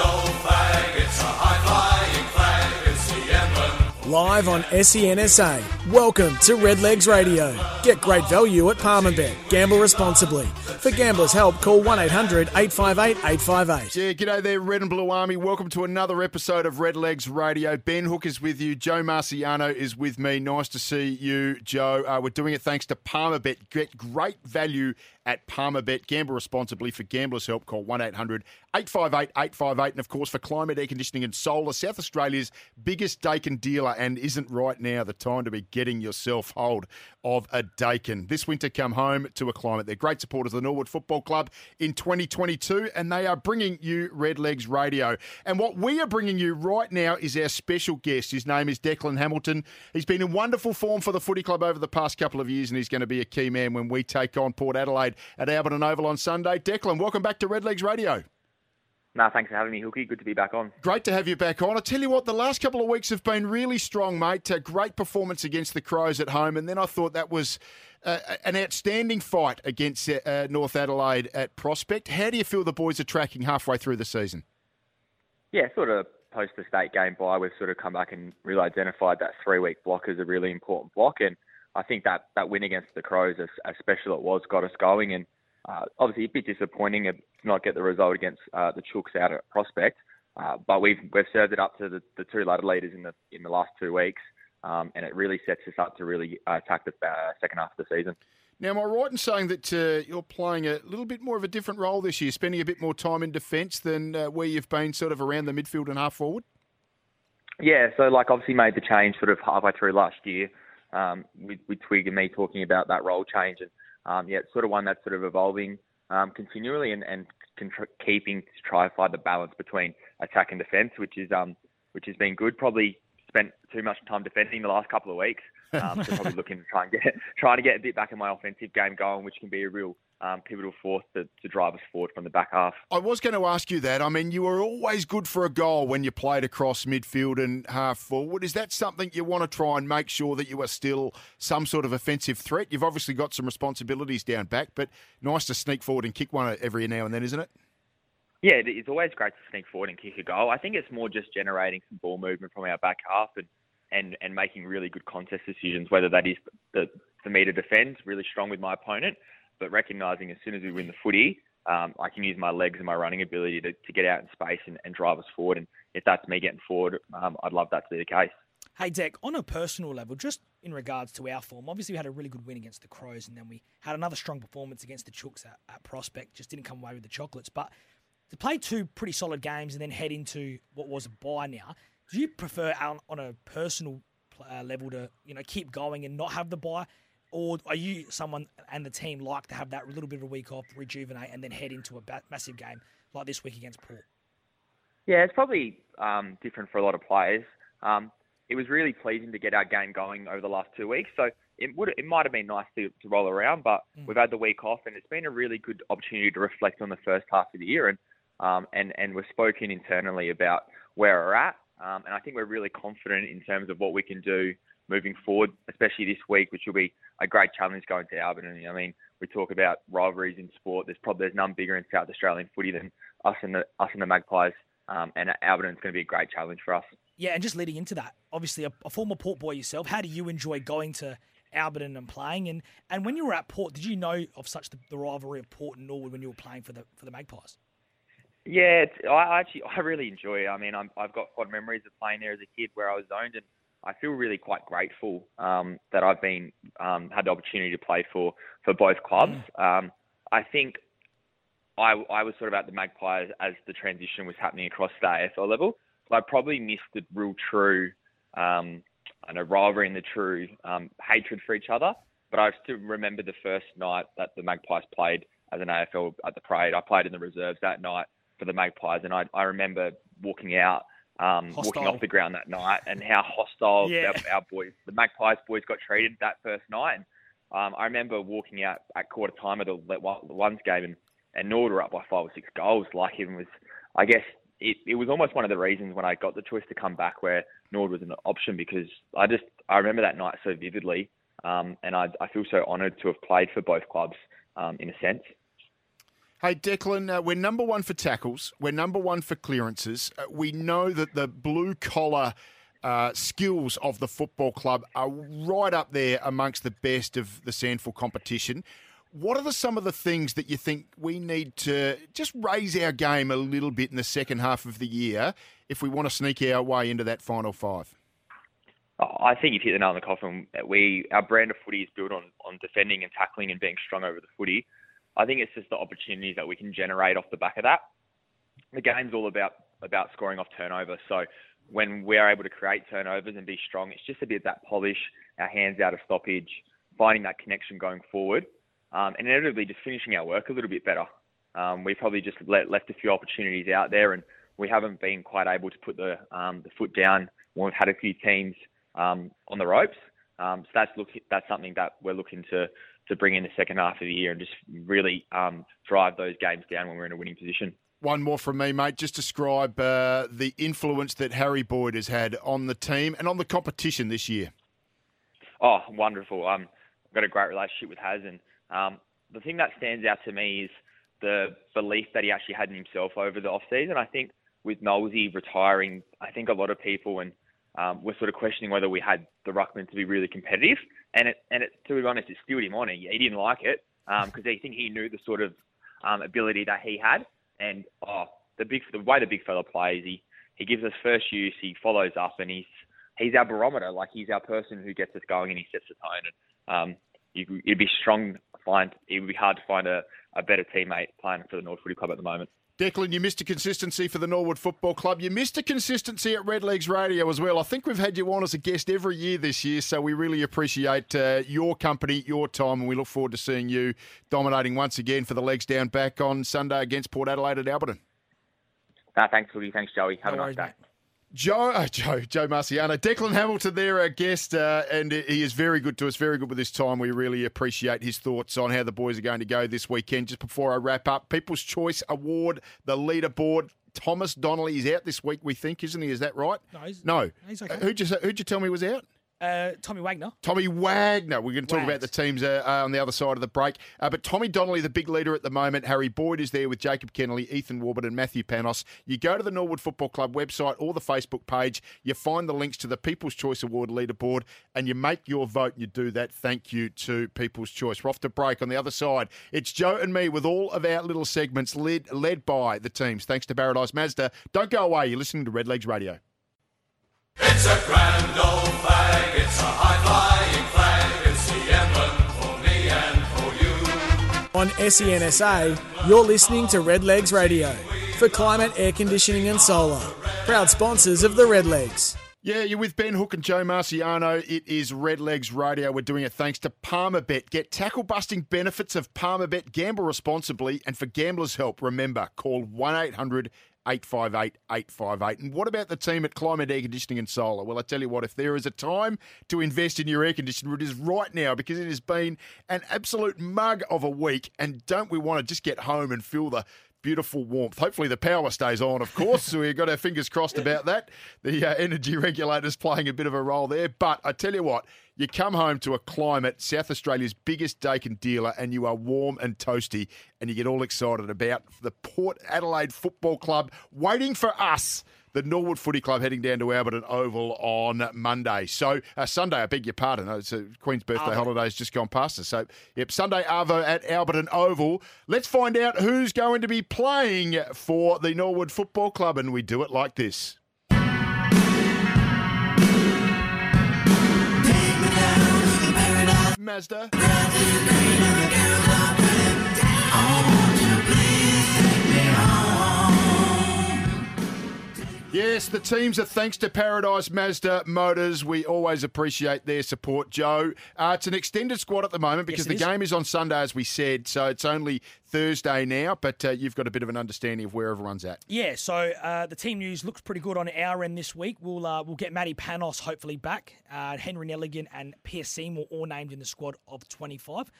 old flag. It's a high-flying flag. It's the emblem. Live on SENSA. Welcome to Red Legs Radio. Get great value at Palmerbet. Gamble responsibly. For gamblers' help, call 1-800-858-858. Yeah, g'day there, Red and Blue Army. Welcome to another episode of Red Legs Radio. Ben Hook is with you. Joe Marciano is with me. Nice to see you, Joe. We're doing it thanks to Palmerbet. Get great value at Palmerbet. Gamble responsibly. For gamblers' help, call 1-800-858-858. And, of course, for climate, air conditioning and solar, South Australia's biggest Daikin dealer. And isn't right now the time to be getting yourself hold of a Daikin. This winter, come home to a climate. They're great supporters of the Norwood Football Club in 2022, and they are bringing you Red Legs Radio. And what we are bringing you right now is our special guest. His name is Declan Hamilton. He's been in wonderful form for the footy club over the past couple of years, and he's going to be a key man when we take on Port Adelaide at Alberton Oval on Sunday. Declan, welcome back to Red Legs Radio. No, thanks for having me, Hookie. Good to be back on. Great to have you back on. I tell you what, the last couple of weeks have been really strong, mate. A great performance against the Crows at home, and then I thought that was an outstanding fight against North Adelaide at Prospect. How do you feel the boys are tracking halfway through the season? Yeah, sort of post the state game bye, we've sort of come back and really identified that 3-week block as a really important block, and I think that win against the Crows, as special it was, got us going, and obviously a bit disappointing to not get the result against the Chooks out at Prospect, but we've served it up to the two ladder leaders in the last 2 weeks, and it really sets us up to really attack the second half of the season. Now, am I right in saying that you're playing a little bit more of a different role this year, spending a bit more time in defence than where you've been sort of around the midfield and half forward? Yeah, so like obviously made the change sort of halfway through last year with Twig and me talking about that role change and. Yeah, it's sort of one that's sort of evolving continually and keeping to try to find the balance between attack and defence, which has been good. Probably spent too much time defending the last couple of weeks, so probably looking to try to get a bit back in my offensive game going, which can be a real pivotal force to drive us forward from the back half. I was going to ask you that. I mean, you were always good for a goal when you played across midfield and half forward. Is that something you want to try and make sure that you are still some sort of offensive threat? You've obviously got some responsibilities down back, but nice to sneak forward and kick one every now and then, isn't it? Yeah, it's always great to sneak forward and kick a goal. I think it's more just generating some ball movement from our back half and making really good contest decisions, whether that is for me to defend, really strong with my opponent, but recognising as soon as we win the footy, I can use my legs and my running ability to get out in space and drive us forward. And if that's me getting forward, I'd love that to be the case. Hey, Dec, on a personal level, just in regards to our form, obviously we had a really good win against the Crows and then we had another strong performance against the Chooks at Prospect, just didn't come away with the chocolates. But to play two pretty solid games and then head into what was a bye now, do you prefer on a personal level to keep going and not have the bye? Or are you someone and the team like to have that little bit of a week off, rejuvenate, and then head into a massive game like this week against Port? Yeah, it's probably different for a lot of players. It was really pleasing to get our game going over the last 2 weeks. So it might have been nice to roll around, but we've had the week off, and it's been a really good opportunity to reflect on the first half of the year. And we've spoken internally about where we're at, and I think we're really confident in terms of what we can do moving forward, especially this week, which will be a great challenge going to Alberton. I mean, we talk about rivalries in sport. There's none bigger in South Australian footy than us and the Magpies, and Alberton's going to be a great challenge for us. Yeah, and just leading into that, obviously a former Port boy yourself, how do you enjoy going to Alberton and playing? And when you were at Port, did you know of such the rivalry of Port and Norwood when you were playing for the Magpies? Yeah, I really enjoy it. I mean, I've got fond memories of playing there as a kid where I was zoned and I feel really quite grateful that I've been had the opportunity to play for both clubs. I think I was sort of at the Magpies as the transition was happening across the AFL level. So I probably missed the real true, rivalry and the true hatred for each other. But I still remember the first night that the Magpies played as an AFL at the Parade. I played in the reserves that night for the Magpies, and I remember walking out, walking off the ground that night, and how hostile our boys, the Magpies boys, got treated that first night. And, I remember walking out at quarter time at the Ones game, and Norwood were up by 5 or 6 goals. Like, it was, I guess, it was almost one of the reasons when I got the choice to come back where Norwood was an option, because I remember that night so vividly. And I feel so honoured to have played for both clubs, in a sense. Hey, Declan, we're number one for tackles. We're number one for clearances. We know that the blue-collar skills of the football club are right up there amongst the best of the Sandful competition. What are some of the things that you think we need to just raise our game a little bit in the second half of the year if we want to sneak our way into that final five? I think you've hit the nail on the coffin. Our brand of footy is built on defending and tackling and being strong over the footy. I think it's just the opportunities that we can generate off the back of that. The game's all about scoring off turnover. So when we're able to create turnovers and be strong, it's just a bit of that polish, our hands out of stoppage, finding that connection going forward, and inevitably just finishing our work a little bit better. We probably just left a few opportunities out there, and we haven't been quite able to put the foot down when we've had a few teams on the ropes. So that's something that we're looking to bring in the second half of the year and just really drive those games down when we're in a winning position. One more from me, mate. Just describe the influence that Harry Boyd has had on the team and on the competition this year. Oh, wonderful. I've got a great relationship with Haz, and the thing that stands out to me is the belief that he actually had in himself over the off-season. I think with Nolsey retiring, I think a lot of people and we're sort of questioning whether we had the ruckman to be really competitive, and it, to be honest, it steeled him on. He didn't like it because I think he knew the sort of ability that he had, and the way the big fella plays, he gives us first use, he follows up, and he's our barometer. Like, he's our person who gets us going and he sets the tone. And it would be hard to find a better teammate playing for the North Footy Club at the moment. Declan, you missed a consistency for the Norwood Football Club. You missed a consistency at Red Legs Radio as well. I think we've had you on as a guest every year this year, so we really appreciate your company, your time, and we look forward to seeing you dominating once again for the Legs down back on Sunday against Port Adelaide at Alberton. Thanks, Woody. Thanks, Joey. Have a nice day. Joe Marciano. Declan Hamilton there, our guest, and he is very good to us, very good with his time. We really appreciate his thoughts on how the boys are going to go this weekend. Just before I wrap up, People's Choice Award, the leaderboard. Thomas Donnelly is out this week, we think, isn't he? Is that right? No. He's okay. Who'd you tell me was out? Tommy Wagner. We're going to talk about the teams on the other side of the break. But Tommy Donnelly, the big leader at the moment. Harry Boyd is there with Jacob Kennelly, Ethan Warburton, and Matthew Panos. You go to the Norwood Football Club website or the Facebook page. You find the links to the People's Choice Award leaderboard and you make your vote. You do that. Thank you to People's Choice. We're off to break. On the other side, it's Joe and me with all of our little segments led by the teams. Thanks to Paradise Mazda. Don't go away. You're listening to Red Legs Radio. It's a grand old flag, it's a high-flying flag, it's the emblem for me and for you. On SENSA, you're listening to Red Legs Radio, for climate, air conditioning and solar. Proud sponsors of the Red Legs. Yeah, you're with Ben Hook and Joe Marciano. It is Red Legs Radio. We're doing it thanks to Palmerbet. Get tackle-busting benefits of Palmerbet. Gamble responsibly, and for gamblers' help, remember, call 1-800 858 858. And what about the team at Climate, Air Conditioning and Solar? Well, I tell you what, if there is a time to invest in your air conditioner, it is right now, because it has been an absolute mug of a week, and don't we want to just get home and feel the beautiful warmth? Hopefully the power stays on, of course, so we've got our fingers crossed about that. The energy regulator's playing a bit of a role there, but I tell you what, you come home to a Climate, South Australia's biggest Daikin dealer, and you are warm and toasty, and you get all excited about the Port Adelaide Football Club waiting for us, the Norwood Footy Club, heading down to Alberton Oval on Sunday, I beg your pardon. It's Queen's birthday holiday's just gone past us. So, yep, Sunday, Arvo at Alberton Oval. Let's find out who's going to be playing for the Norwood Football Club, and we do it like this. Mazda. Yes, the teams are thanks to Paradise Mazda Motors. We always appreciate their support, Joe. It's an extended squad at the moment because the game is on Sunday, as we said, so it's only Thursday now, but you've got a bit of an understanding of where everyone's at. Yeah, so the team news looks pretty good on our end this week. We'll get Matty Panos hopefully back. Henry Nelligan and Pierce Seymour all named in the squad of 25.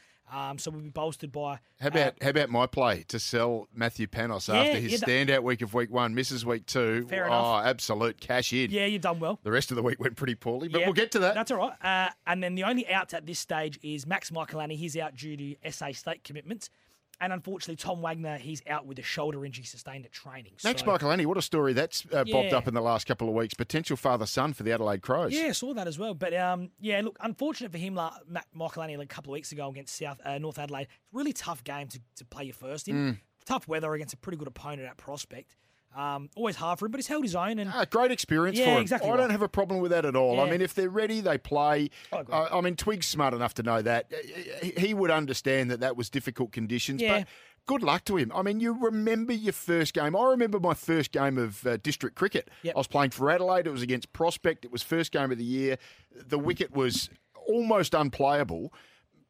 So we'll be bolstered by... How about my play to sell Matthew Panos after his standout week of week one, misses week two? Fair enough. Oh, absolute cash in. Yeah, you've done well. The rest of the week went pretty poorly, but we'll get to that. That's all right. And then the only outs at this stage is Max Michalanney. He's out due to SA state commitments. And unfortunately, Tom Wagner, he's out with a shoulder injury sustained at training. Max Michalanney, what a story that's bobbed up in the last couple of weeks. Potential father-son for the Adelaide Crows. Yeah, I saw that as well. But, look, unfortunate for him, Michalanney, a couple of weeks ago against North Adelaide. Really tough game to play your first in. Tough weather against a pretty good opponent at Prospect. Always hard for him, but he's held his own. And great experience for him. Exactly. I don't have a problem with that at all. Yeah. I mean, if they're ready, they play. I mean, Twig's smart enough to know that. He would understand that was difficult conditions. Yeah. But good luck to him. I mean, you remember your first game. I remember my first game of district cricket. Yep. I was playing for Adelaide. It was against Prospect. It was first game of the year. The wicket was almost unplayable.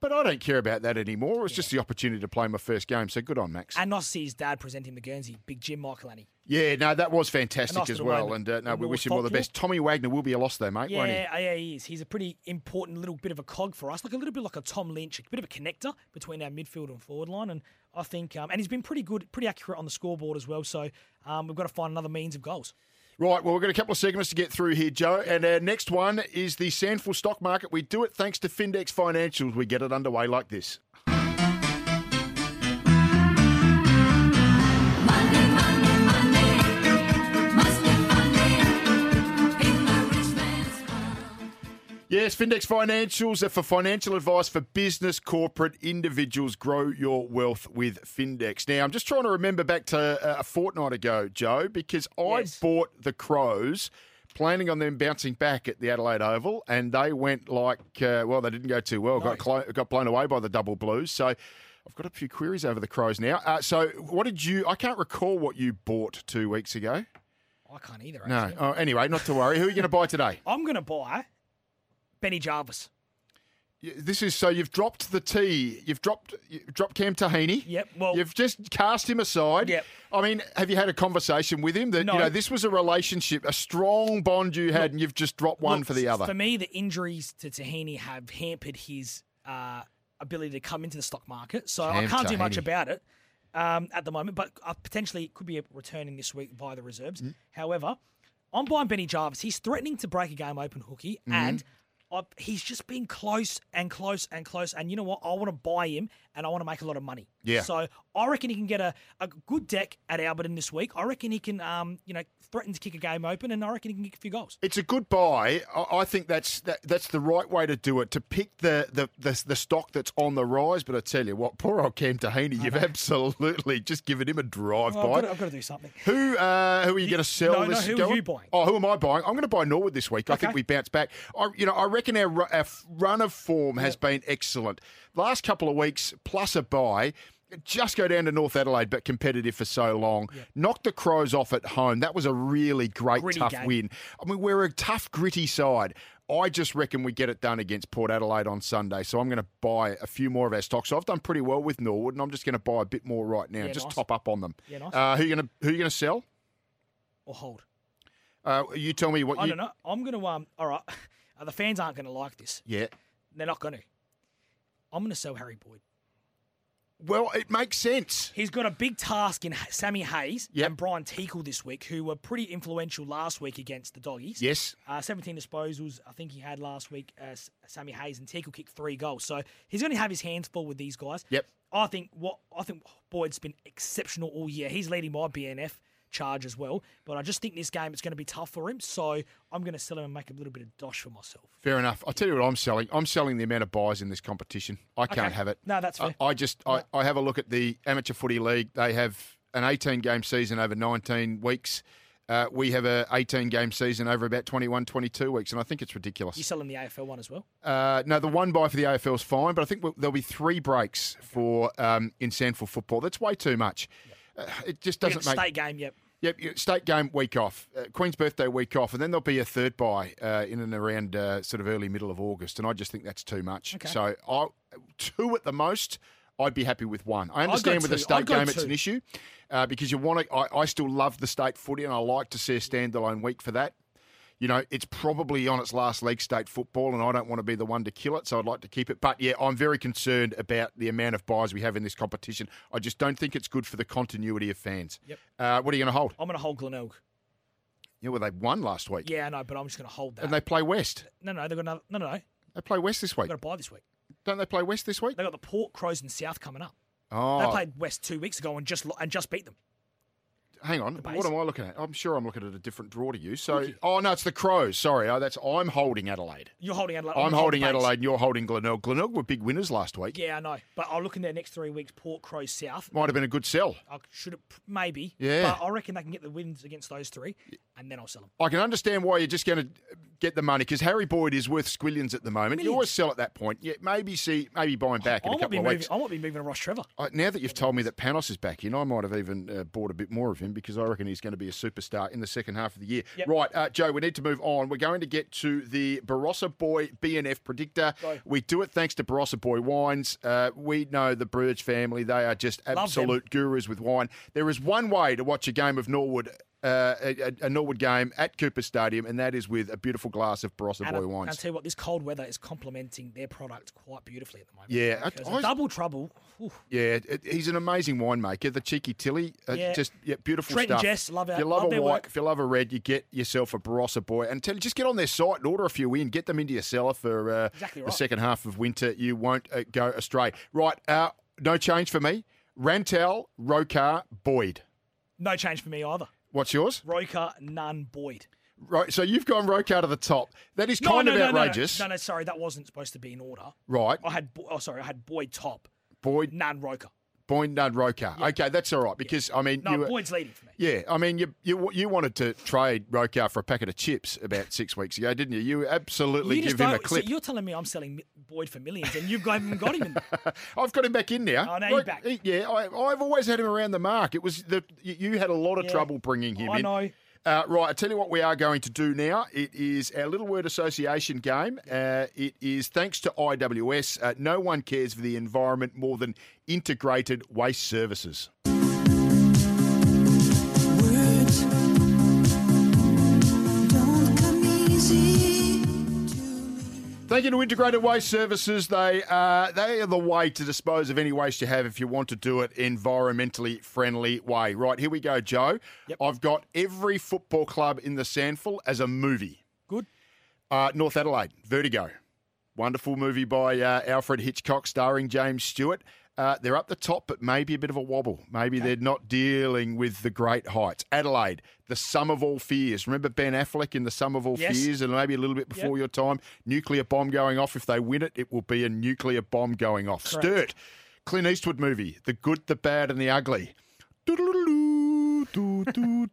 But I don't care about that anymore. It was just the opportunity to play my first game. So good on Max. And nice to see his dad presenting the Guernsey, Big Jim Michalanney. Yeah, no, that was fantastic nice as well. And we wish him all the best. Tommy Wagner will be a loss though, mate, won't he? Yeah, he is. He's a pretty important little bit of a cog for us. Like a little bit like a Tom Lynch, a bit of a connector between our midfield and forward line. And I think, and he's been pretty good, pretty accurate on the scoreboard as well. So we've got to find another means of goals. Right, well, we've got a couple of segments to get through here, Joe, and our next one is the Sandful Stock Market. We do it thanks to Findex Financials. We get it underway like this. Yes, Findex Financials are for financial advice for business, corporate, individuals. Grow your wealth with Findex. Now, I'm just trying to remember back to a fortnight ago, Joe, because I bought the Crows, planning on them bouncing back at the Adelaide Oval, and they went they didn't go too well. Nice. Got blown away by the Double Blues. So I've got a few queries over the Crows now. So what did you – I can't recall what you bought 2 weeks ago. I can't either, actually. No. Oh, anyway, not to worry. Who are you going to buy today? I'm going to buy – Benny Jarvis. This is so you've dropped the T. You've dropped Cam Taheny. Yep. Well, you've just cast him aside. Yep. I mean, have you had a conversation with him that no. You know this was a relationship, a strong bond you had, and you've just dropped one for the other? For me, the injuries to Taheny have hampered his ability to come into the stock market, so I can't do much about it at the moment. But potentially, it could be returning this week via the reserves. Mm-hmm. However, I'm buying Benny Jarvis. He's threatening to break a game open hooky and. He's just been close and close and close. And you know what? I want to buy him and I want to make a lot of money. Yeah. So I reckon he can get a good deck at Alberton this week. I reckon he can, threaten to kick a game open and I reckon he can kick a few goals. It's a good buy. I think that's the right way to do it, to pick the stock that's on the rise. But I tell you what, poor old Cam Taheny, you've absolutely just given him a drive-by. I've got to do something. Who are you going to sell this? Who are you buying? Oh, who am I buying? I'm going to buy Norwood this week. Okay. I think we bounce back. I reckon our run of form has been excellent. Last couple of weeks, plus a bye, just go down to North Adelaide, but competitive for so long. Yep. Knocked the Crows off at home. That was a really gritty, tough win. I mean, we're a tough, gritty side. I just reckon we get it done against Port Adelaide on Sunday, so I'm going to buy a few more of our stocks. So I've done pretty well with Norwood, and I'm just going to buy a bit more right now. Just top up on them. Yeah, nice. Who are you going to sell? Or hold? You tell me what I don't know. I'm going to... all right. The fans aren't going to like this. Yeah. They're not going to. I'm going to sell Harry Boyd. Well, it makes sense. He's got a big task in Sammy Hayes and Brian Teakle this week, who were pretty influential last week against the Doggies. Yes. 17 disposals, I think he had last week. Sammy Hayes and Teakle kicked 3 goals. So he's going to have his hands full with these guys. Yep. I think Boyd's been exceptional all year. He's leading my BNF charge as well, but I just think this game it's going to be tough for him, so I'm going to sell him and make a little bit of dosh for myself. Fair enough. I'll tell you what I'm selling. I'm selling the amount of buys in this competition. I can't have it. No, that's fair. I have a look at the Amateur Footy League. They have an 18-game season over 19 weeks. We have a 18-game season over about 21, 22 weeks, and I think it's ridiculous. You selling the AFL one as well? No, the one buy for the AFL is fine, but I think there'll be 3 breaks for in Sandful football. That's way too much. It just doesn't make... State game, yep. Yep, state game week off, Queen's birthday week off, and then there'll be a third bye in and around sort of early middle of August, and I just think that's too much. Okay. So two at the most, I'd be happy with one. I understand with a state game it's an issue because you want to. I still love the state footy, and I like to see a standalone week for that. You know, it's probably on its last leg, state football, and I don't want to be the one to kill it, so I'd like to keep it. But, yeah, I'm very concerned about the amount of buys we have in this competition. I just don't think it's good for the continuity of fans. Yep. What are you going to hold? I'm going to hold Glenelg. Yeah, well, they won last week. Yeah, I know, but I'm just going to hold that. And they play West. No, they've got another. No. They play West this week. They've got a bye this week. Don't they play West this week? They've got the Port, Crows and South coming up. Oh. They played West 2 weeks ago and just beat them. Hang on, what am I looking at? I'm sure I'm looking at a different draw to you. So, oh no, it's the Crows. Sorry, that's I'm holding Adelaide. You're holding Adelaide. I'm holding Adelaide, and you're holding Glenelg. Glenelg were big winners last week. Yeah, I know, but I'll look in their next 3 weeks. Port, Crows, South might have been a good sell. I should have maybe. Yeah, but I reckon they can get the wins against those three, and then I'll sell them. I can understand why you're just going to get the money because Harry Boyd is worth squillions at the moment. Millions. You always sell at that point. Yeah, maybe buy him back in a couple of weeks. I might be moving to Ross Trevor. Now that you've told me that Panos is back in, I might have even bought a bit more of him. Because I reckon he's going to be a superstar in the second half of the year. Yep. Right, Joe, we need to move on. We're going to get to the Barossa Boy BNF predictor. Go. We do it thanks to Barossa Boy Wines. We know the Burge family. They are just absolute gurus with wine. There is one way to watch a game of Norwood, a Norwood game at Cooper Stadium, and that is with a beautiful glass of Barossa Boy wines. I'll tell you what, this cold weather is complementing their product quite beautifully at the moment. Yeah. Double trouble. Oof. Yeah, he's an amazing winemaker. The Cheeky Tilly, beautiful Trent stuff. Trent and Jess, love it. If you love a white, work. If you love a red, you get yourself a Barossa Boy. And just get on their site and order a few in. Get them into your cellar for the second half of winter. You won't go astray. Right, no change for me. Rantel, Roker, Boyd. No change for me either. What's yours? Roker, none, Boyd. Right, so you've gone Roker to the top. That is kind of outrageous. No, sorry, that wasn't supposed to be in order. Right. I had Boyd top. Boyd. None, Roker. Boyd, none, Roker. Yeah. Okay, that's all right because, I mean... Boyd's leading for me. Yeah, I mean, you wanted to trade Roker for a packet of chips about 6 weeks ago, didn't you? You absolutely give him a clip. So you're telling me I'm selling Boyd for millions and you haven't got him in there. I've got him back in now. Oh, now you're back. I've always had him around the mark. It was you had a lot of trouble bringing him in. I know. Right, I tell you what we are going to do now. It is our little word association game. It is thanks to IWS. No one cares for the environment more than integrated waste services. Words don't come easy to me. Thank you to Integrated Waste Services. They are the way to dispose of any waste you have if you want to do it environmentally friendly way. Right, here we go, Joe. Yep. I've got every football club in the Sandful as a movie. Good. North Adelaide, Vertigo. Wonderful movie by Alfred Hitchcock starring James Stewart. They're up the top, but maybe a bit of a wobble. Maybe they're not dealing with the great heights. Adelaide, the sum of all fears. Remember Ben Affleck in the sum of all fears, and maybe a little bit before your time. Nuclear bomb going off. If they win it, it will be a nuclear bomb going off. Correct. Sturt, Clint Eastwood movie, The Good, the Bad, and the Ugly.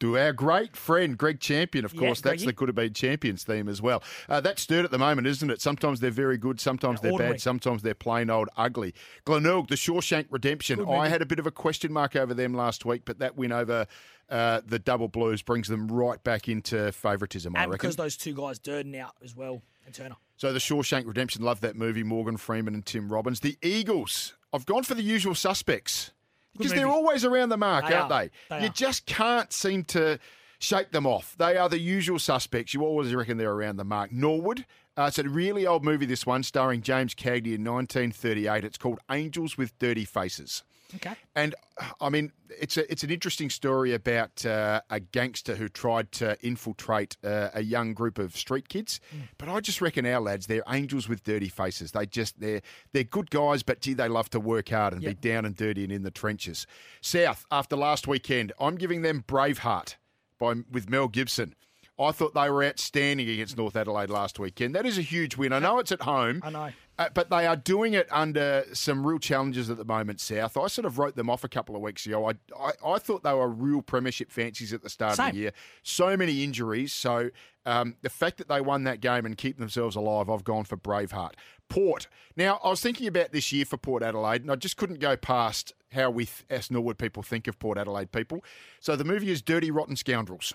Our great friend Greg Champion, of course, that's Greggy. The Could Have Been Champions theme as well. That's Sturt at the moment, isn't it? Sometimes they're very good, sometimes they're ordinary. Bad, sometimes they're plain old ugly. Glenelg, The Shawshank Redemption. I had a bit of a question mark over them last week, but that win over the Double Blues brings them right back into favouritism, I reckon. And because those two guys, Durden out as well and Turner. So The Shawshank Redemption, love that movie, Morgan Freeman and Tim Robbins. The Eagles, I've gone for The Usual Suspects. Because they're always around the mark, aren't they? You just can't seem to shake them off. They are the usual suspects. You always reckon they're around the mark. Norwood, it's a really old movie, this one, starring James Cagney in 1938. It's called Angels with Dirty Faces. Okay. And, I mean, it's an interesting story about a gangster who tried to infiltrate a young group of street kids. Mm. But I just reckon our lads, they're angels with dirty faces. They're good guys, but, gee, they love to work hard and be down and dirty and in the trenches. South, after last weekend, I'm giving them Braveheart with Mel Gibson. I thought they were outstanding against North Adelaide last weekend. That is a huge win. I know it's at home. I know. But they are doing it under some real challenges at the moment, South. I sort of wrote them off a couple of weeks ago. I thought they were real premiership fancies at the start of the year. So many injuries. So the fact that they won that game and keep themselves alive, I've gone for Braveheart. Port. Now, I was thinking about this year for Port Adelaide, and I just couldn't go past how we, as Norwood people, think of Port Adelaide people. So the movie is Dirty Rotten Scoundrels.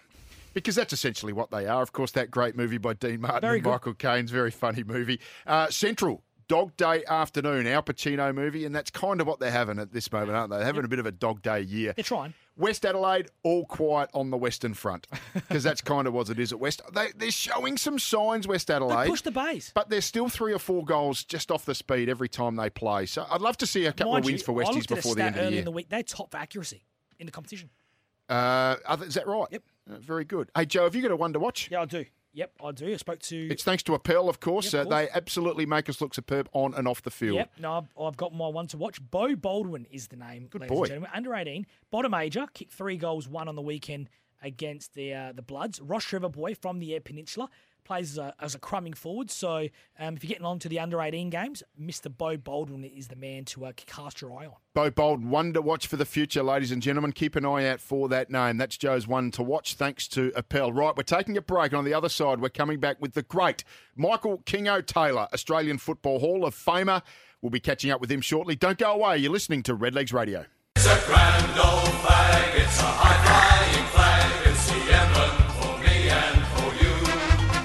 Because that's essentially what they are. Of course, that great movie by Dean Martin and Michael Caine's very funny movie. Central, Dog Day Afternoon, Al Pacino movie, and that's kind of what they're having at this moment, aren't they? They're having a bit of a dog day year. They're trying. West Adelaide, all quiet on the Western Front, because that's kind of what it is at West. They're showing some signs, West Adelaide. They push the base. But they're still 3 or 4 goals just off the speed every time they play. So I'd love to see a couple of wins for Westies before the end of the year. In the week, they're top for accuracy in the competition. Is that right? Yep. Very good. Hey, Joe, have you got a one to watch? Yeah, I do. Yep, I do. I spoke to... It's thanks to Appel, of course. Yep, of course. They absolutely make us look superb on and off the field. Yep. No, I've got my one to watch. Bo Bolden is the name, good ladies boy. And gentlemen. Under 18, bottom major, kicked 3 goals, 1 on the weekend against the Bloods. Ross River boy from the Eyre Peninsula. Plays as a crumbing forward. So if you're getting on to the under-18 games, Mr. Bo Bolden is the man to cast your eye on. Bo Bolden, one to watch for the future, ladies and gentlemen. Keep an eye out for that name. That's Joe's one to watch, thanks to Appel. Right, we're taking a break. And on the other side, we're coming back with the great Michael Kingo Taylor, Australian Football Hall of Famer. We'll be catching up with him shortly. Don't go away. You're listening to Redlegs Radio. It's a grand old flag. It's a high-flying flag. It's the emblem.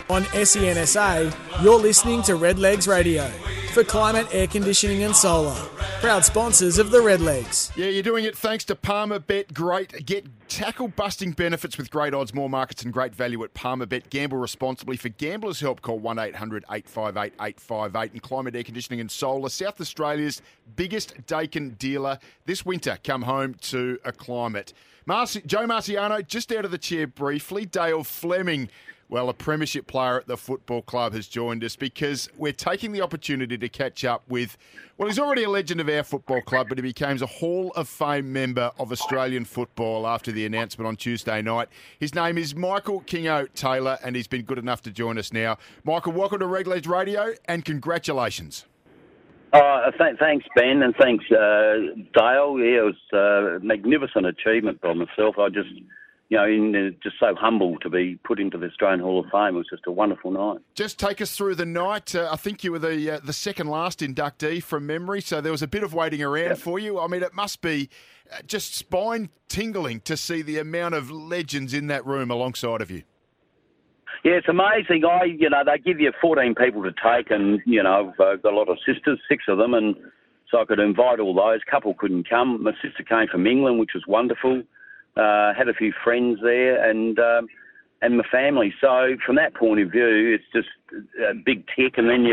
On SENSA, you're listening to Redlegs Radio for climate, air conditioning and solar. Proud sponsors of the Redlegs. Yeah, you're doing it thanks to Palmerbet. Great. Get tackle-busting benefits with great odds, more markets and great value at Palmerbet. Gamble responsibly. For gamblers' help, call 1-800-858-858. And climate, air conditioning and solar, South Australia's biggest Daikin dealer. This winter, come home to a climate. Joe Marciano, just out of the chair briefly. Dale Fleming, well, a premiership player at the football club, has joined us because we're taking the opportunity to catch up with, well, he's already a legend of our football club, but he became a Hall of Fame member of Australian football after the announcement on Tuesday night. His name is Michael Kingo Taylor, and he's been good enough to join us now. Michael, welcome to Redlegs Radio, and congratulations. Thanks, Ben, and thanks, Dale. Yeah, it was a magnificent achievement by myself. I just... just so humble to be put into the Australian Hall of Fame. It was just a wonderful night. Just take us through the night. I think you were the second last inductee from memory, so there was a bit of waiting around for you. I mean, it must be just spine-tingling to see the amount of legends in that room alongside of you. Yeah, it's amazing. They give you 14 people to take, and, I've got a lot of sisters, 6 of them, and so I could invite all those. A couple couldn't come. My sister came from England, which was wonderful. Had a few friends there and my family. So from that point of view, it's just a big tick. And then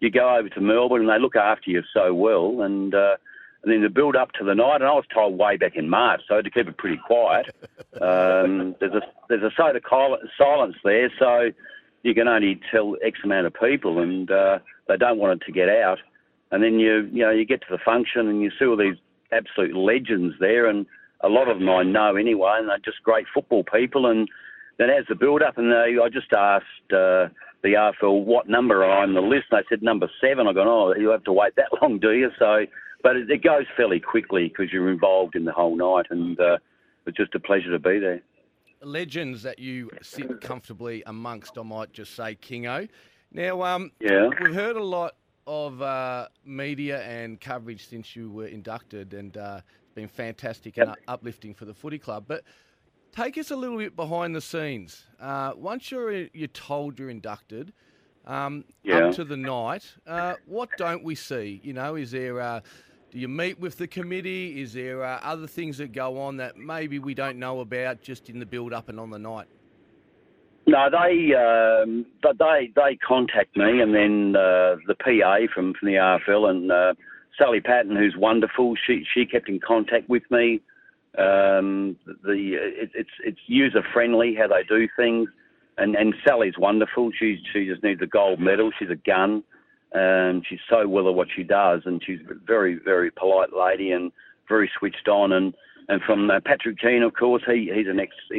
you go over to Melbourne and they look after you so well. And then the build up to the night. And I was told way back in March, so I had to keep it pretty quiet. There's a sort of silence there, so you can only tell X amount of people, and they don't want it to get out. And then you get to the function and you see all these absolute legends there, and a lot of them I know anyway, and they're just great football people. And then as the build-up, and I just asked the AFL what number I'm on the list. They said number 7. I go, you have to wait that long, do you? So, but it goes fairly quickly because you're involved in the whole night, and it's just a pleasure to be there. Legends that you sit comfortably amongst, I might just say, Kingo. Now, we've heard a lot of media and coverage since you were inducted, and been fantastic and uplifting for the footy club. But take us a little bit behind the scenes. Once you're told you're inducted, up to the night, what don't we see? Is there? Do you meet with the committee? Is there other things that go on that maybe we don't know about just in the build-up and on the night? No, they contact me, and then the PA from the AFL and Sally Patton, who's wonderful, she kept in contact with me. It's user friendly how they do things, and Sally's wonderful. She just needs a gold medal. She's a gun. She's so well at what she does, and she's a very, very polite lady and very switched on. And from Patrick Keane, of course, he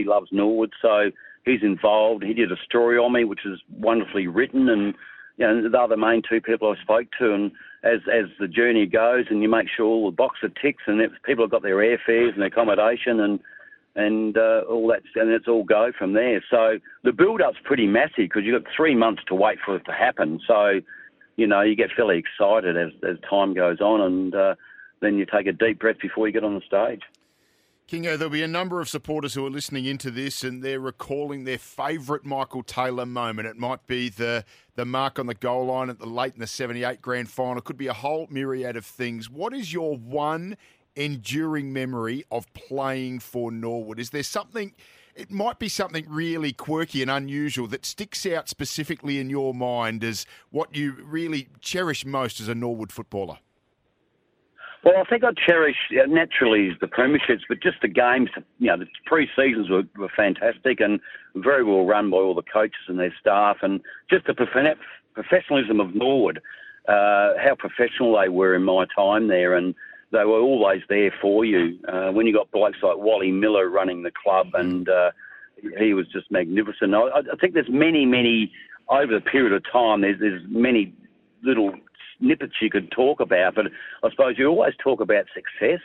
loves Norwood, so he's involved. He did a story on me, which is wonderfully written, and you know, they're the main two people I spoke to. And as the journey goes, and you make sure all the boxes ticks, and people have got their airfares and accommodation and all that, and it's all go from there. So the build-up's pretty massive because you've got 3 months to wait for it to happen. So, you know, you get fairly excited as time goes on, and then you take a deep breath before you get on the stage. Kingo, there'll be a number of supporters who are listening into this and they're recalling their favourite Michael Taylor moment. It might be the mark on the goal line at the late in the 78 grand final. It could be a whole myriad of things. What is your one enduring memory of playing for Norwood? Is there something, it might be something really quirky and unusual that sticks out specifically in your mind as what you really cherish most as a Norwood footballer? Well, I think I cherish, naturally, the premierships, but just the games, you know, the pre-seasons were fantastic and very well run by all the coaches and their staff, and just the professionalism of Norwood, how professional they were in my time there, and they were always there for you. When you got blokes like Wally Miller running the club, and he was just magnificent. I think there's many, over the period of time, there's many little snippets you could talk about, but I suppose you always talk about success,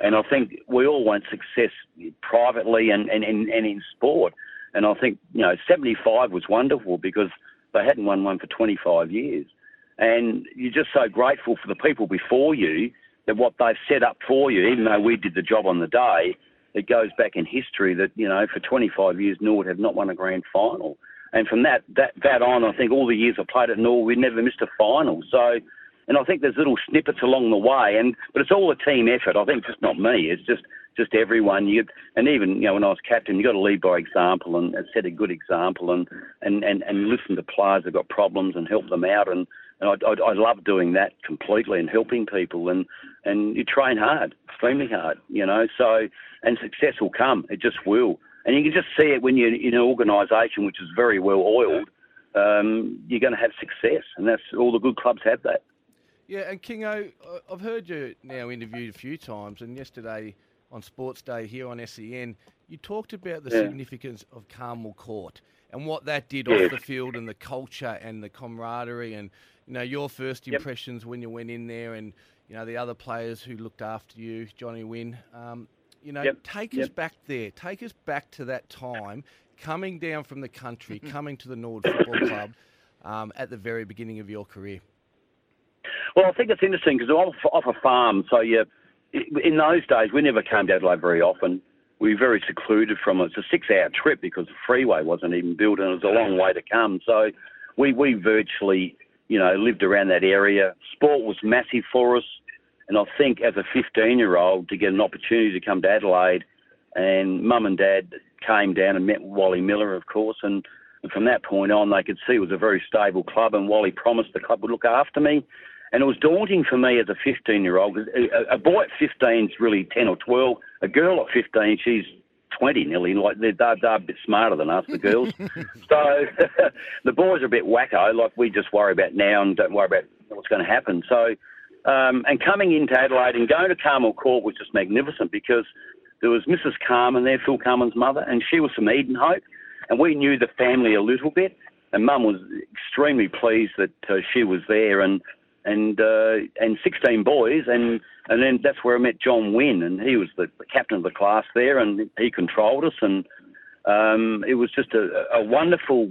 and I think we all want success privately and in sport. And I think, you know, 75 was wonderful because they hadn't won one for 25 years, and you're just so grateful for the people before you that what they've set up for you, even though we did the job on the day. It goes back in history that, you know, for 25 years Norwood have not won a grand final. And from that on, I think all the years I played at Norwood, we never missed a final. So, and I think there's little snippets along the way, but it's all a team effort. I think just not me, it's just everyone. And even, you know, when I was captain, you got to lead by example and set a good example and listen to players that got problems and help them out. And I love doing that completely and helping people. And you train hard, extremely hard, you know. So, and success will come. It just will. And you can just see it when you're in an organisation which is very well oiled, you're going to have success. And that's all the good clubs have that. Yeah, and Kingo, I've heard you now interviewed a few times, and yesterday on Sports Day here on SEN, you talked about the significance of Carmel Court and what that did off the field and the culture and the camaraderie and, you know, your first impressions when you went in there and, you know, the other players who looked after you, Johnny Wynne. You know, take us back there. Take us back to that time, coming down from the country, coming to the Norwood Football Club at the very beginning of your career. Well, I think it's interesting because we're off a farm. So, yeah, in those days, we never came to Adelaide very often. We were very secluded from it. It's a 6-hour trip because the freeway wasn't even built and it was a long way to come. So we virtually, you know, lived around that area. Sport was massive for us. And I think as a 15-year-old, to get an opportunity to come to Adelaide, and Mum and Dad came down and met Wally Miller, of course, and from that point on, they could see it was a very stable club, and Wally promised the club would look after me. And it was daunting for me as a 15-year-old, because a boy at 15 is really 10 or 12. A girl at 15, she's 20 nearly. Like they're a bit smarter than us, the girls. So the boys are a bit wacko, like we just worry about now and don't worry about what's going to happen. So... and coming into Adelaide and going to Carmel Court was just magnificent because there was Mrs. Carman there, Phil Carman's mother, and she was from Edenhope, and we knew the family a little bit, and Mum was extremely pleased that she was there, and 16 boys, and then that's where I met John Wynne, and he was the captain of the class there, and he controlled us, and it was just a wonderful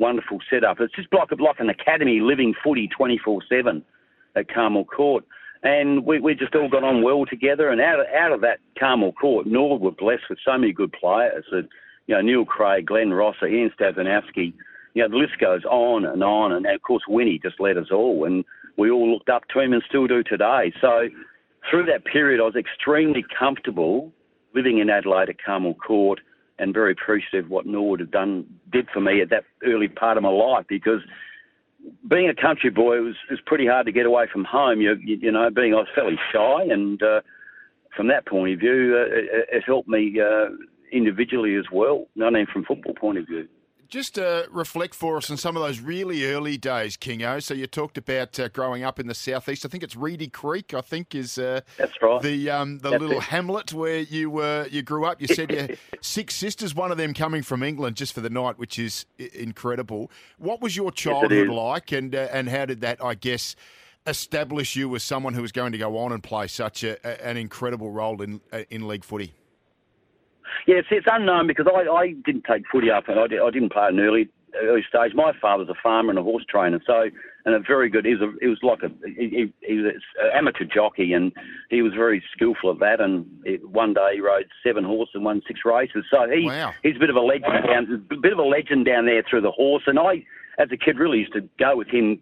setup. It's just like an academy living footy 24/7 at Carmel Court. And we just all got on well together. And out of that Carmel Court, Norwood were blessed with so many good players. You know, Neil Craig, Glenn Rosser, Ian Stavanowski. You know, the list goes on. And of course, Winnie just led us all. And we all looked up to him and still do today. So through that period, I was extremely comfortable living in Adelaide at Carmel Court and very appreciative of what Norwood had did for me at that early part of my life because... being a country boy, it was pretty hard to get away from home. You know, I was fairly shy, and from that point of view, it helped me individually as well, not only from football point of view. Just reflect for us on some of those really early days, Kingo. So you talked about growing up in the southeast. I think it's Reedy Creek, I think, is that's right. The that's little it. Hamlet where you grew up. You said you six sisters, one of them coming from England just for the night, which is incredible. What was your childhood like, and how did that, I guess, establish you as someone who was going to go on and play such an incredible role in league footy? Yeah, it's unknown because I didn't take footy up and I didn't play at an early stage. My father was a farmer and a horse trainer, and a very good. He was an amateur jockey, and he was very skillful at that. And one day he rode 7 horses and won 6 races. So he's a bit of a legend down there through the horse. And I, as a kid, really used to go with him,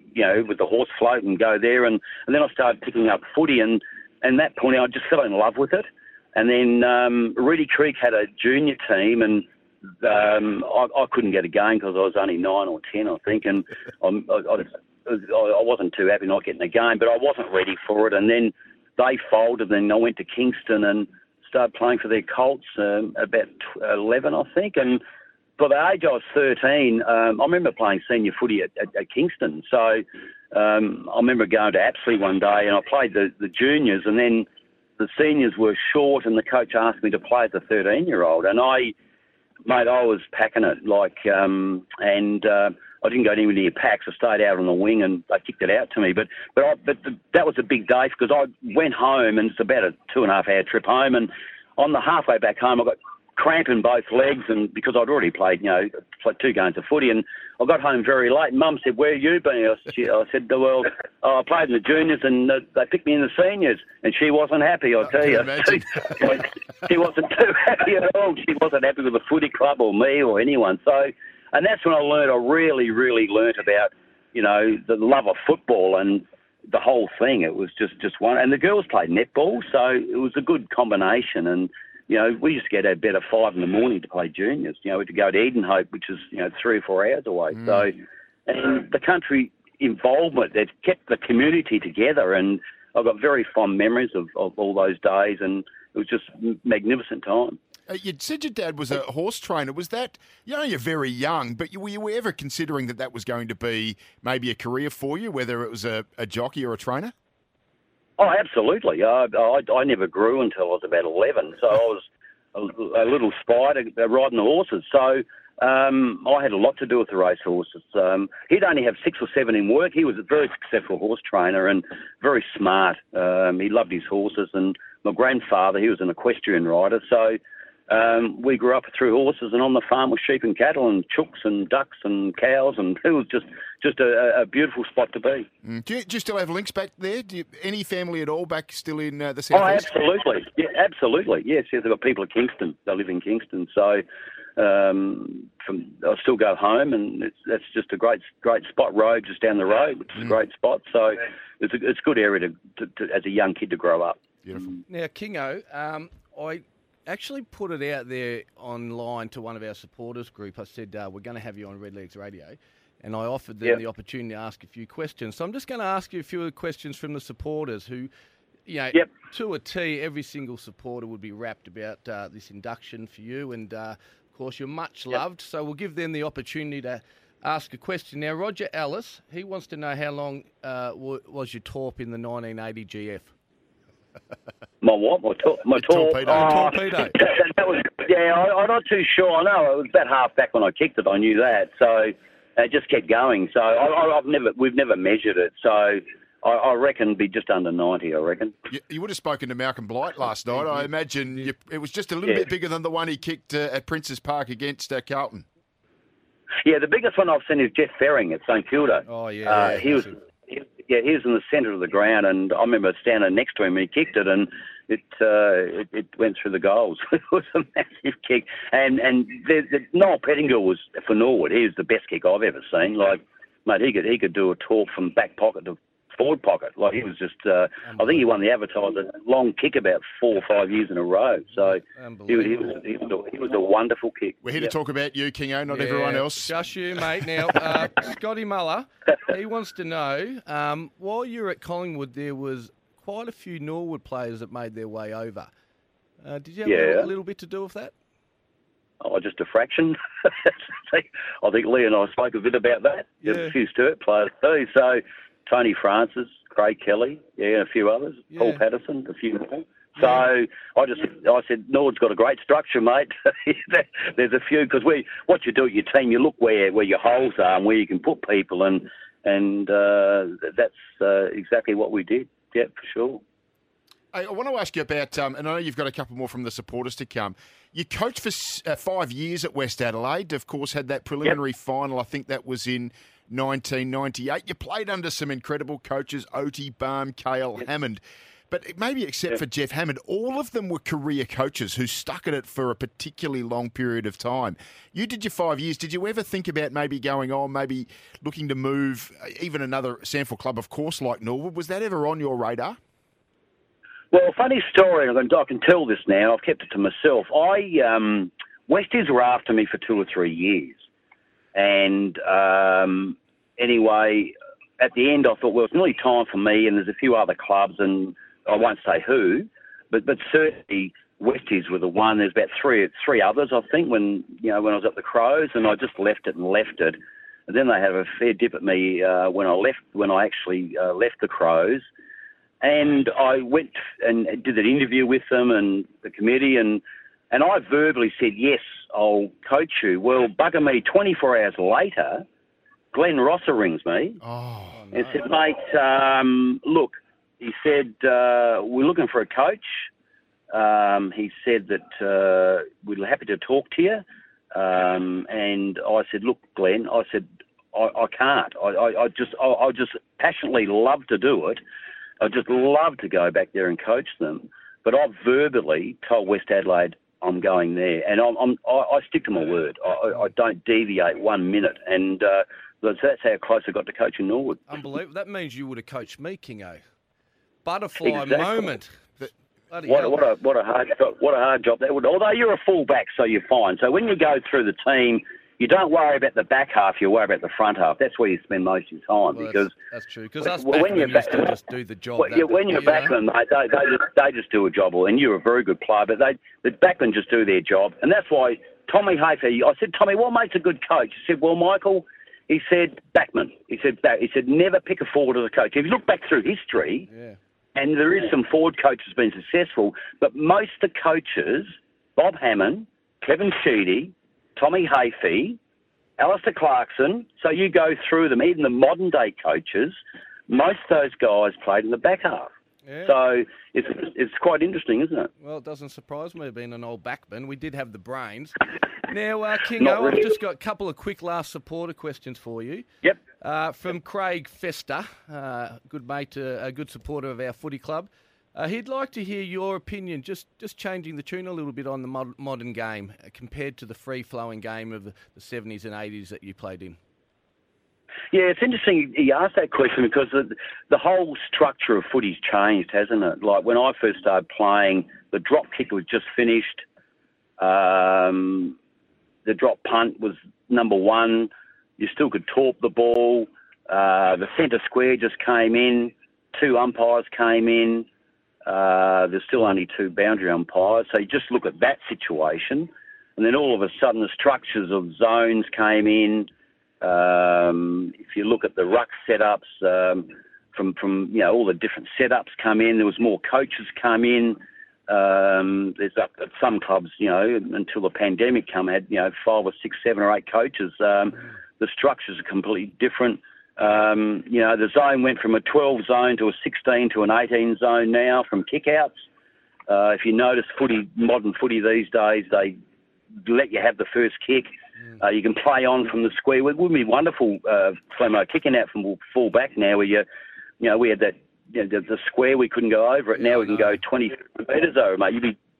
with the horse float and go there. And then I started picking up footy, and at that point I just fell in love with it. And then Reedy Creek had a junior team, and I couldn't get a game because I was only 9 or 10, I think, and I wasn't too happy not getting a game, but I wasn't ready for it. And then they folded, and I went to Kingston and started playing for their Colts about 11, I think. And by the age I was 13, I remember playing senior footy at Kingston. So I remember going to Apsley one day, and I played the juniors, and then the seniors were short, and the coach asked me to play as a 13-year-old. And I was packing it. I didn't go anywhere near packs. I stayed out on the wing, and they kicked it out to me. But that was a big day because I went home, and it's about a 2.5-hour trip home. And on the halfway back home, I got cramp in both legs, and because I'd already played, played 2 games of footy, and I got home very late. Mum said, "Where have you been?" I said, "Well, I played in the juniors, and they picked me in the seniors," and she wasn't happy. I tell you, she wasn't too happy at all. She wasn't happy with the footy club or me or anyone. So, and that's when I really, really learnt about, the love of football and the whole thing. It was just one, and the girls played netball, so it was a good combination. And we used to get out of bed at 5 in the morning to play juniors. We had to go to Edenhope, which is, 3 or 4 hours away. Mm. So, and the country involvement, that kept the community together. And I've got very fond memories of all those days. And it was just a magnificent time. You said your dad was a horse trainer. Was that, you're very young, but were you ever considering that was going to be maybe a career for you, whether it was a jockey or a trainer? Oh, absolutely. I never grew until I was about 11, so I was a little spider riding the horses. So I had a lot to do with the race horses. He'd only have 6 or 7 in work. He was a very successful horse trainer and very smart. He loved his horses. And my grandfather, he was an equestrian rider. So we grew up through horses and on the farm with sheep and cattle and chooks and ducks and cows, and it was just a beautiful spot to be. Mm. Do you still have links back there? Any family at all back still in the South East? Oh, absolutely. Yeah, absolutely. Yes, I've got people at Kingston. They live in Kingston. So I still go home, and that's just a great spot, road just down the road, which is a great spot. So it's a good area to as a young kid to grow up. Beautiful. Now, Kingo, I actually put it out there online to one of our supporters group. I said, we're going to have you on Red Legs Radio. And I offered them the opportunity to ask a few questions. So I'm just going to ask you a few questions from the supporters who, to a T, every single supporter would be rapt about this induction for you. And, of course, you're much loved. So we'll give them the opportunity to ask a question. Now, Roger Ellis, he wants to know how long was your torp in the 1980 GF? My what? My torpedo. Torpedo. That was, I'm not too sure. I know it was about half back when I kicked it. I knew that, so it just kept going. So we've never measured it. So I reckon it'd be just under 90. I reckon. You would have spoken to Malcolm Blight last night. I imagine it was just a little bit bigger than the one he kicked at Princes Park against Carlton. Yeah, the biggest one I've seen is Jeff Ferring at St Kilda. Oh yeah, he was. Yeah, he was in the centre of the ground, and I remember standing next to him, and he kicked it, and it went through the goals. It was a massive kick. And Noel Pettingill was, for Norwood, he was the best kick I've ever seen. Like, mate, he could do a torque from back pocket to forward pocket. Like, he was just, I think he won the advertiser long kick about 4 or 5 years in a row. So he was a wonderful kick. We're here to talk about you, Kingo, not everyone else. Just you, mate. Now, Scotty Muller, he wants to know, while you were at Collingwood, there was quite a few Norwood players that made their way over. Did you have a little bit to do with that? Oh, just a fraction. I think Lee and I spoke a bit about that. Yeah. There's a few Sturt players too. So Tony Francis, Craig Kelly, and a few others. Yeah. Paul Patterson, a few more. So I said, Nord's got a great structure, mate. There's a few, because what you do at your team, you look where your holes are and where you can put people, and that's exactly what we did. Yeah, for sure. I want to ask you about, and I know you've got a couple more from the supporters to come. You coached for 5 years at West Adelaide, of course, had that preliminary final. I think that was in 1998. You played under some incredible coaches, Otie, Baum, Cale, Hammond. But maybe except for Jeff Hammond, all of them were career coaches who stuck at it for a particularly long period of time. You did your 5 years. Did you ever think about maybe going on, maybe looking to move, even another Sanford club, of course, like Norwood? Was that ever on your radar? Well, funny story, and I can tell this now. I've kept it to myself. Westies were after me for 2 or 3 years. And anyway, at the end, I thought, well, it's nearly time for me, and there's a few other clubs, and I won't say who, but certainly Westies were the one. There's about three others, I think, when I was at the Crows, and I just left it. And then they had a fair dip at me when I actually left the Crows. And I went and did an interview with them and the committee, and I verbally said, yes, I'll coach you. Well, bugger me, 24 hours later, Glenn Rosser rings me and said, mate, look, he said, we're looking for a coach. He said that we're happy to talk to you. And I said, look, Glenn, I can't. I just passionately love to do it. I'd just love to go back there and coach them. But I verbally told West Adelaide I'm going there. And I stick to my word. I don't deviate 1 minute. And that's how close I got to coaching Norwood. Unbelievable. That means you would have coached me, Kingo. Butterfly moment. What a hard job that would. Although you're a full-back, so you're fine. So when you go through the team, you don't worry about the back half, you worry about the front half. That's where you spend most of your time. Well, because that's true. Because when you're back, to just do the job. Well, when you're backman, mate, they just do a job. And you're a very good player, but the backmen just do their job. And that's why Tommy Hafey, I said, Tommy, what makes a good coach? He said, well, Michael, he said, backman. He said, never pick a forward as a coach. If you look back through history, and there is some forward coaches been successful, but most of the coaches, Bob Hammond, Kevin Sheedy, Tommy Hafey, Alistair Clarkson, so you go through them, even the modern-day coaches, most of those guys played in the back half. Yeah. So it's quite interesting, isn't it? Well, it doesn't surprise me being an old backman. We did have the brains. Now, Kingo, really. I've just got a couple of quick last supporter questions for you. Yep. From Craig Fester, good mate, a good supporter of our footy club. He'd like to hear your opinion, just changing the tune a little bit on the modern game compared to the free-flowing game of the 70s and 80s that you played in. Yeah, it's interesting you asked that question because the whole structure of footy's changed, hasn't it? Like when I first started playing, the drop kick was just finished. The drop punt was number one. You still could torp the ball. The centre square just came in. 2 umpires came in. There's still only 2 boundary umpires. So you just look at that situation. And then all of a sudden the structures of zones came in. If you look at the ruck setups, from all the different setups come in. There was more coaches come in. There's at some clubs, until the pandemic had, 5 or 6, 7 or 8 coaches. The structures are completely different. The zone went from a 12 zone to a 16 to an 18 zone now from kickouts. If you notice modern footy these days, they let you have the first kick. You can play on from the square. It would be wonderful, Flemo, kicking out from full back now where we had that, the square, we couldn't go over it. Now we can go 20 metres over, mate.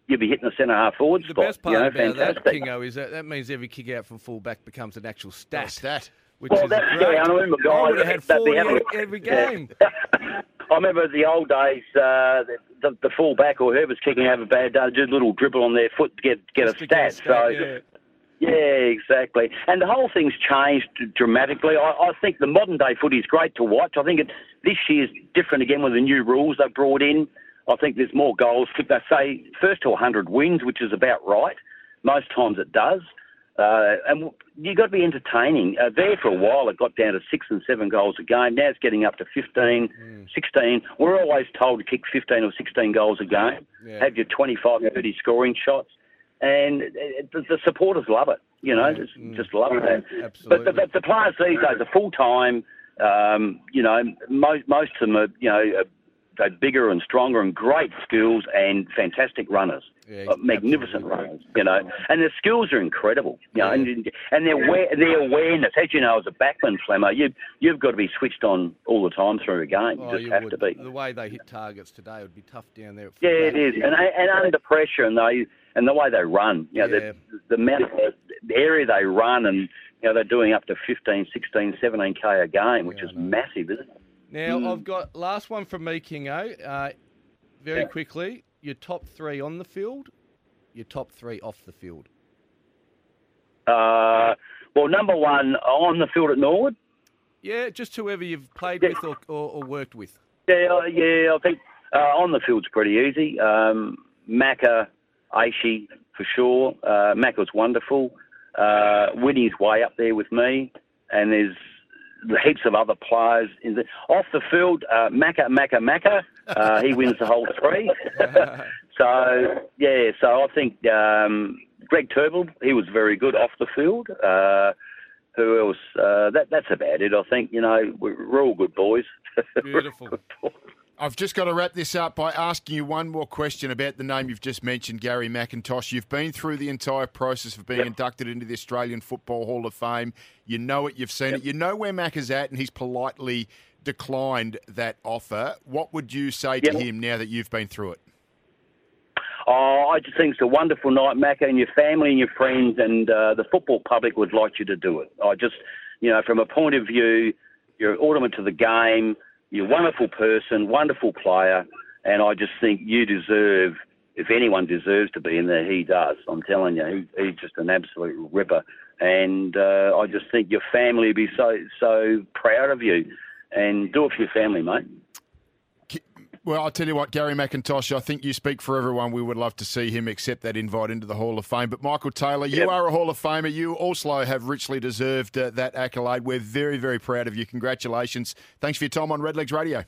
You'd be hitting the centre half forward spot. The best part about that, Kingo, is that means every kick out from full back becomes an actual stat. That's great. I remember every game. I remember the old days, the full back or whoever's kicking out a bad day, do a little dribble on their foot to get a stat. Yeah, exactly. And the whole thing's changed dramatically. I think the modern-day footy is great to watch. I think this year's different again with the new rules they've brought in. I think there's more goals. They say first to 100 wins, which is about right. Most times it does. And you've got to be entertaining. There for a while it got down to 6 and 7 goals a game. Now it's getting up to 15, 16. We're always told to kick 15 or 16 goals a game, have your 25, 30 scoring shots. And the supporters love it, you know, just love that. Absolutely. But the players these days are full-time, you know, most of them are, you know, they're bigger and stronger and great skills and fantastic runners, magnificent runners, you know. And their skills are incredible, you know, and their awareness. As you know, as a backman, Flemmer, you've got to be switched on all the time through a game. Oh, you just have to be. The way they hit targets today would be tough down there. Yeah, it is. And under pressure and the way they run, you know, the amount of the area they run and, you know, they're doing up to 15, 16, 17K a game, which is massive, isn't it? Now, I've got last one from me, Kingo. Very quickly, your top three on the field, your top three off the field. Well, number one, on the field at Norwood. Yeah, just whoever you've played with or worked with. Yeah, I think on the field's pretty easy. Macca, Aishi, for sure. Macca's wonderful. Winnie's way up there with me. And there's heaps of other players in the off the field. Macca. He wins the whole three. So I think Greg Turble, he was very good off the field. Who else? That's about it. I think, you know, we're all good boys. Beautiful. Good boys. I've just got to wrap this up by asking you one more question about the name you've just mentioned, Gary McIntosh. You've been through the entire process of being inducted into the Australian Football Hall of Fame. You know it. You've seen it. You know where Mac is at, and he's politely declined that offer. What would you say to him now that you've been through it? Oh, I just think it's a wonderful night, Mac, and your family and your friends and the football public would like you to do it. I just, you know, from a point of view, you're an ornament to the game. You're a wonderful person, wonderful player, and I just think you deserve, if anyone deserves to be in there, he does. I'm telling you, he's just an absolute ripper. And I just think your family would be so proud of you. And do it for your family, mate. Well, I'll tell you what, Gary McIntosh, I think you speak for everyone. We would love to see him accept that invite into the Hall of Fame. But Michael Taylor, you are a Hall of Famer. You also have richly deserved that accolade. We're very, very proud of you. Congratulations. Thanks for your time on Redlegs Radio.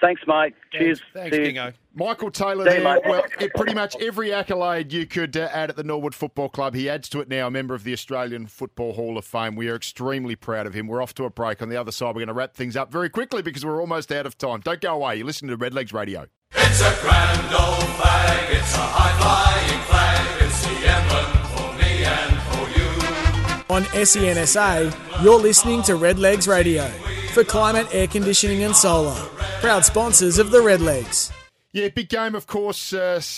Thanks, mate. Cheers. Thanks, Kingo. Michael Taylor there. Well, pretty much every accolade you could add at the Norwood Football Club, he adds to it now, a member of the Australian Football Hall of Fame. We are extremely proud of him. We're off to a break. On the other side, we're going to wrap things up very quickly because we're almost out of time. Don't go away. You're listening to Redlegs Radio. It's a grand old flag. It's a high-flying flag. It's the emblem for me and for you. On SENSA, you're listening to Redlegs Radio. For climate, air conditioning and solar. Proud sponsors of the Redlegs. Yeah, big game, of course,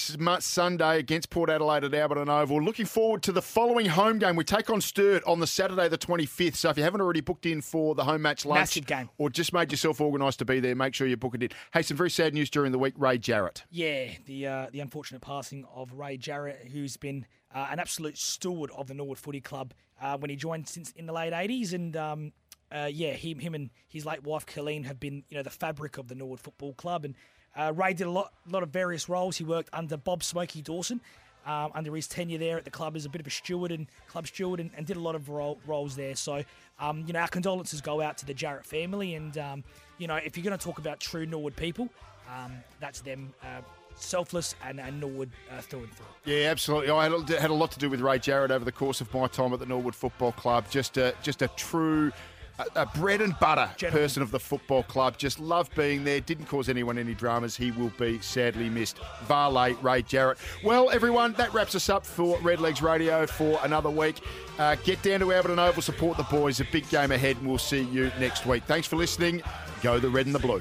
Sunday against Port Adelaide at Alberton Oval. Looking forward to the following home game. We take on Sturt on the Saturday the 25th. So if you haven't already booked in for the home match lunch or just made yourself organised to be there, make sure you book it in. Hey, some very sad news during the week, Ray Jarrett. Yeah, the unfortunate passing of Ray Jarrett, who's been an absolute steward of the Norwood Footy Club when he joined in the late 80s and... him and his late wife, Colleen, have been, you know, the fabric of the Norwood Football Club. And Ray did a lot of various roles. He worked under Bob Smokey Dawson under his tenure there at the club as a bit of a club steward and did a lot of roles there. So, you know, our condolences go out to the Jarrett family. And, you know, if you're going to talk about true Norwood people, that's them. Selfless and Norwood through and through. Yeah, absolutely. I had a lot to do with Ray Jarrett over the course of my time at the Norwood Football Club. Just a true... A bread and butter gentleman. Person of the football club. Just loved being there. Didn't cause anyone any dramas. He will be sadly missed. Vale, Ray Jarrett. Well, everyone, that wraps us up for Redlegs Radio for another week. Get down to Alberton Oval. Support the boys. A big game ahead, and we'll see you next week. Thanks for listening. Go the red and the blue.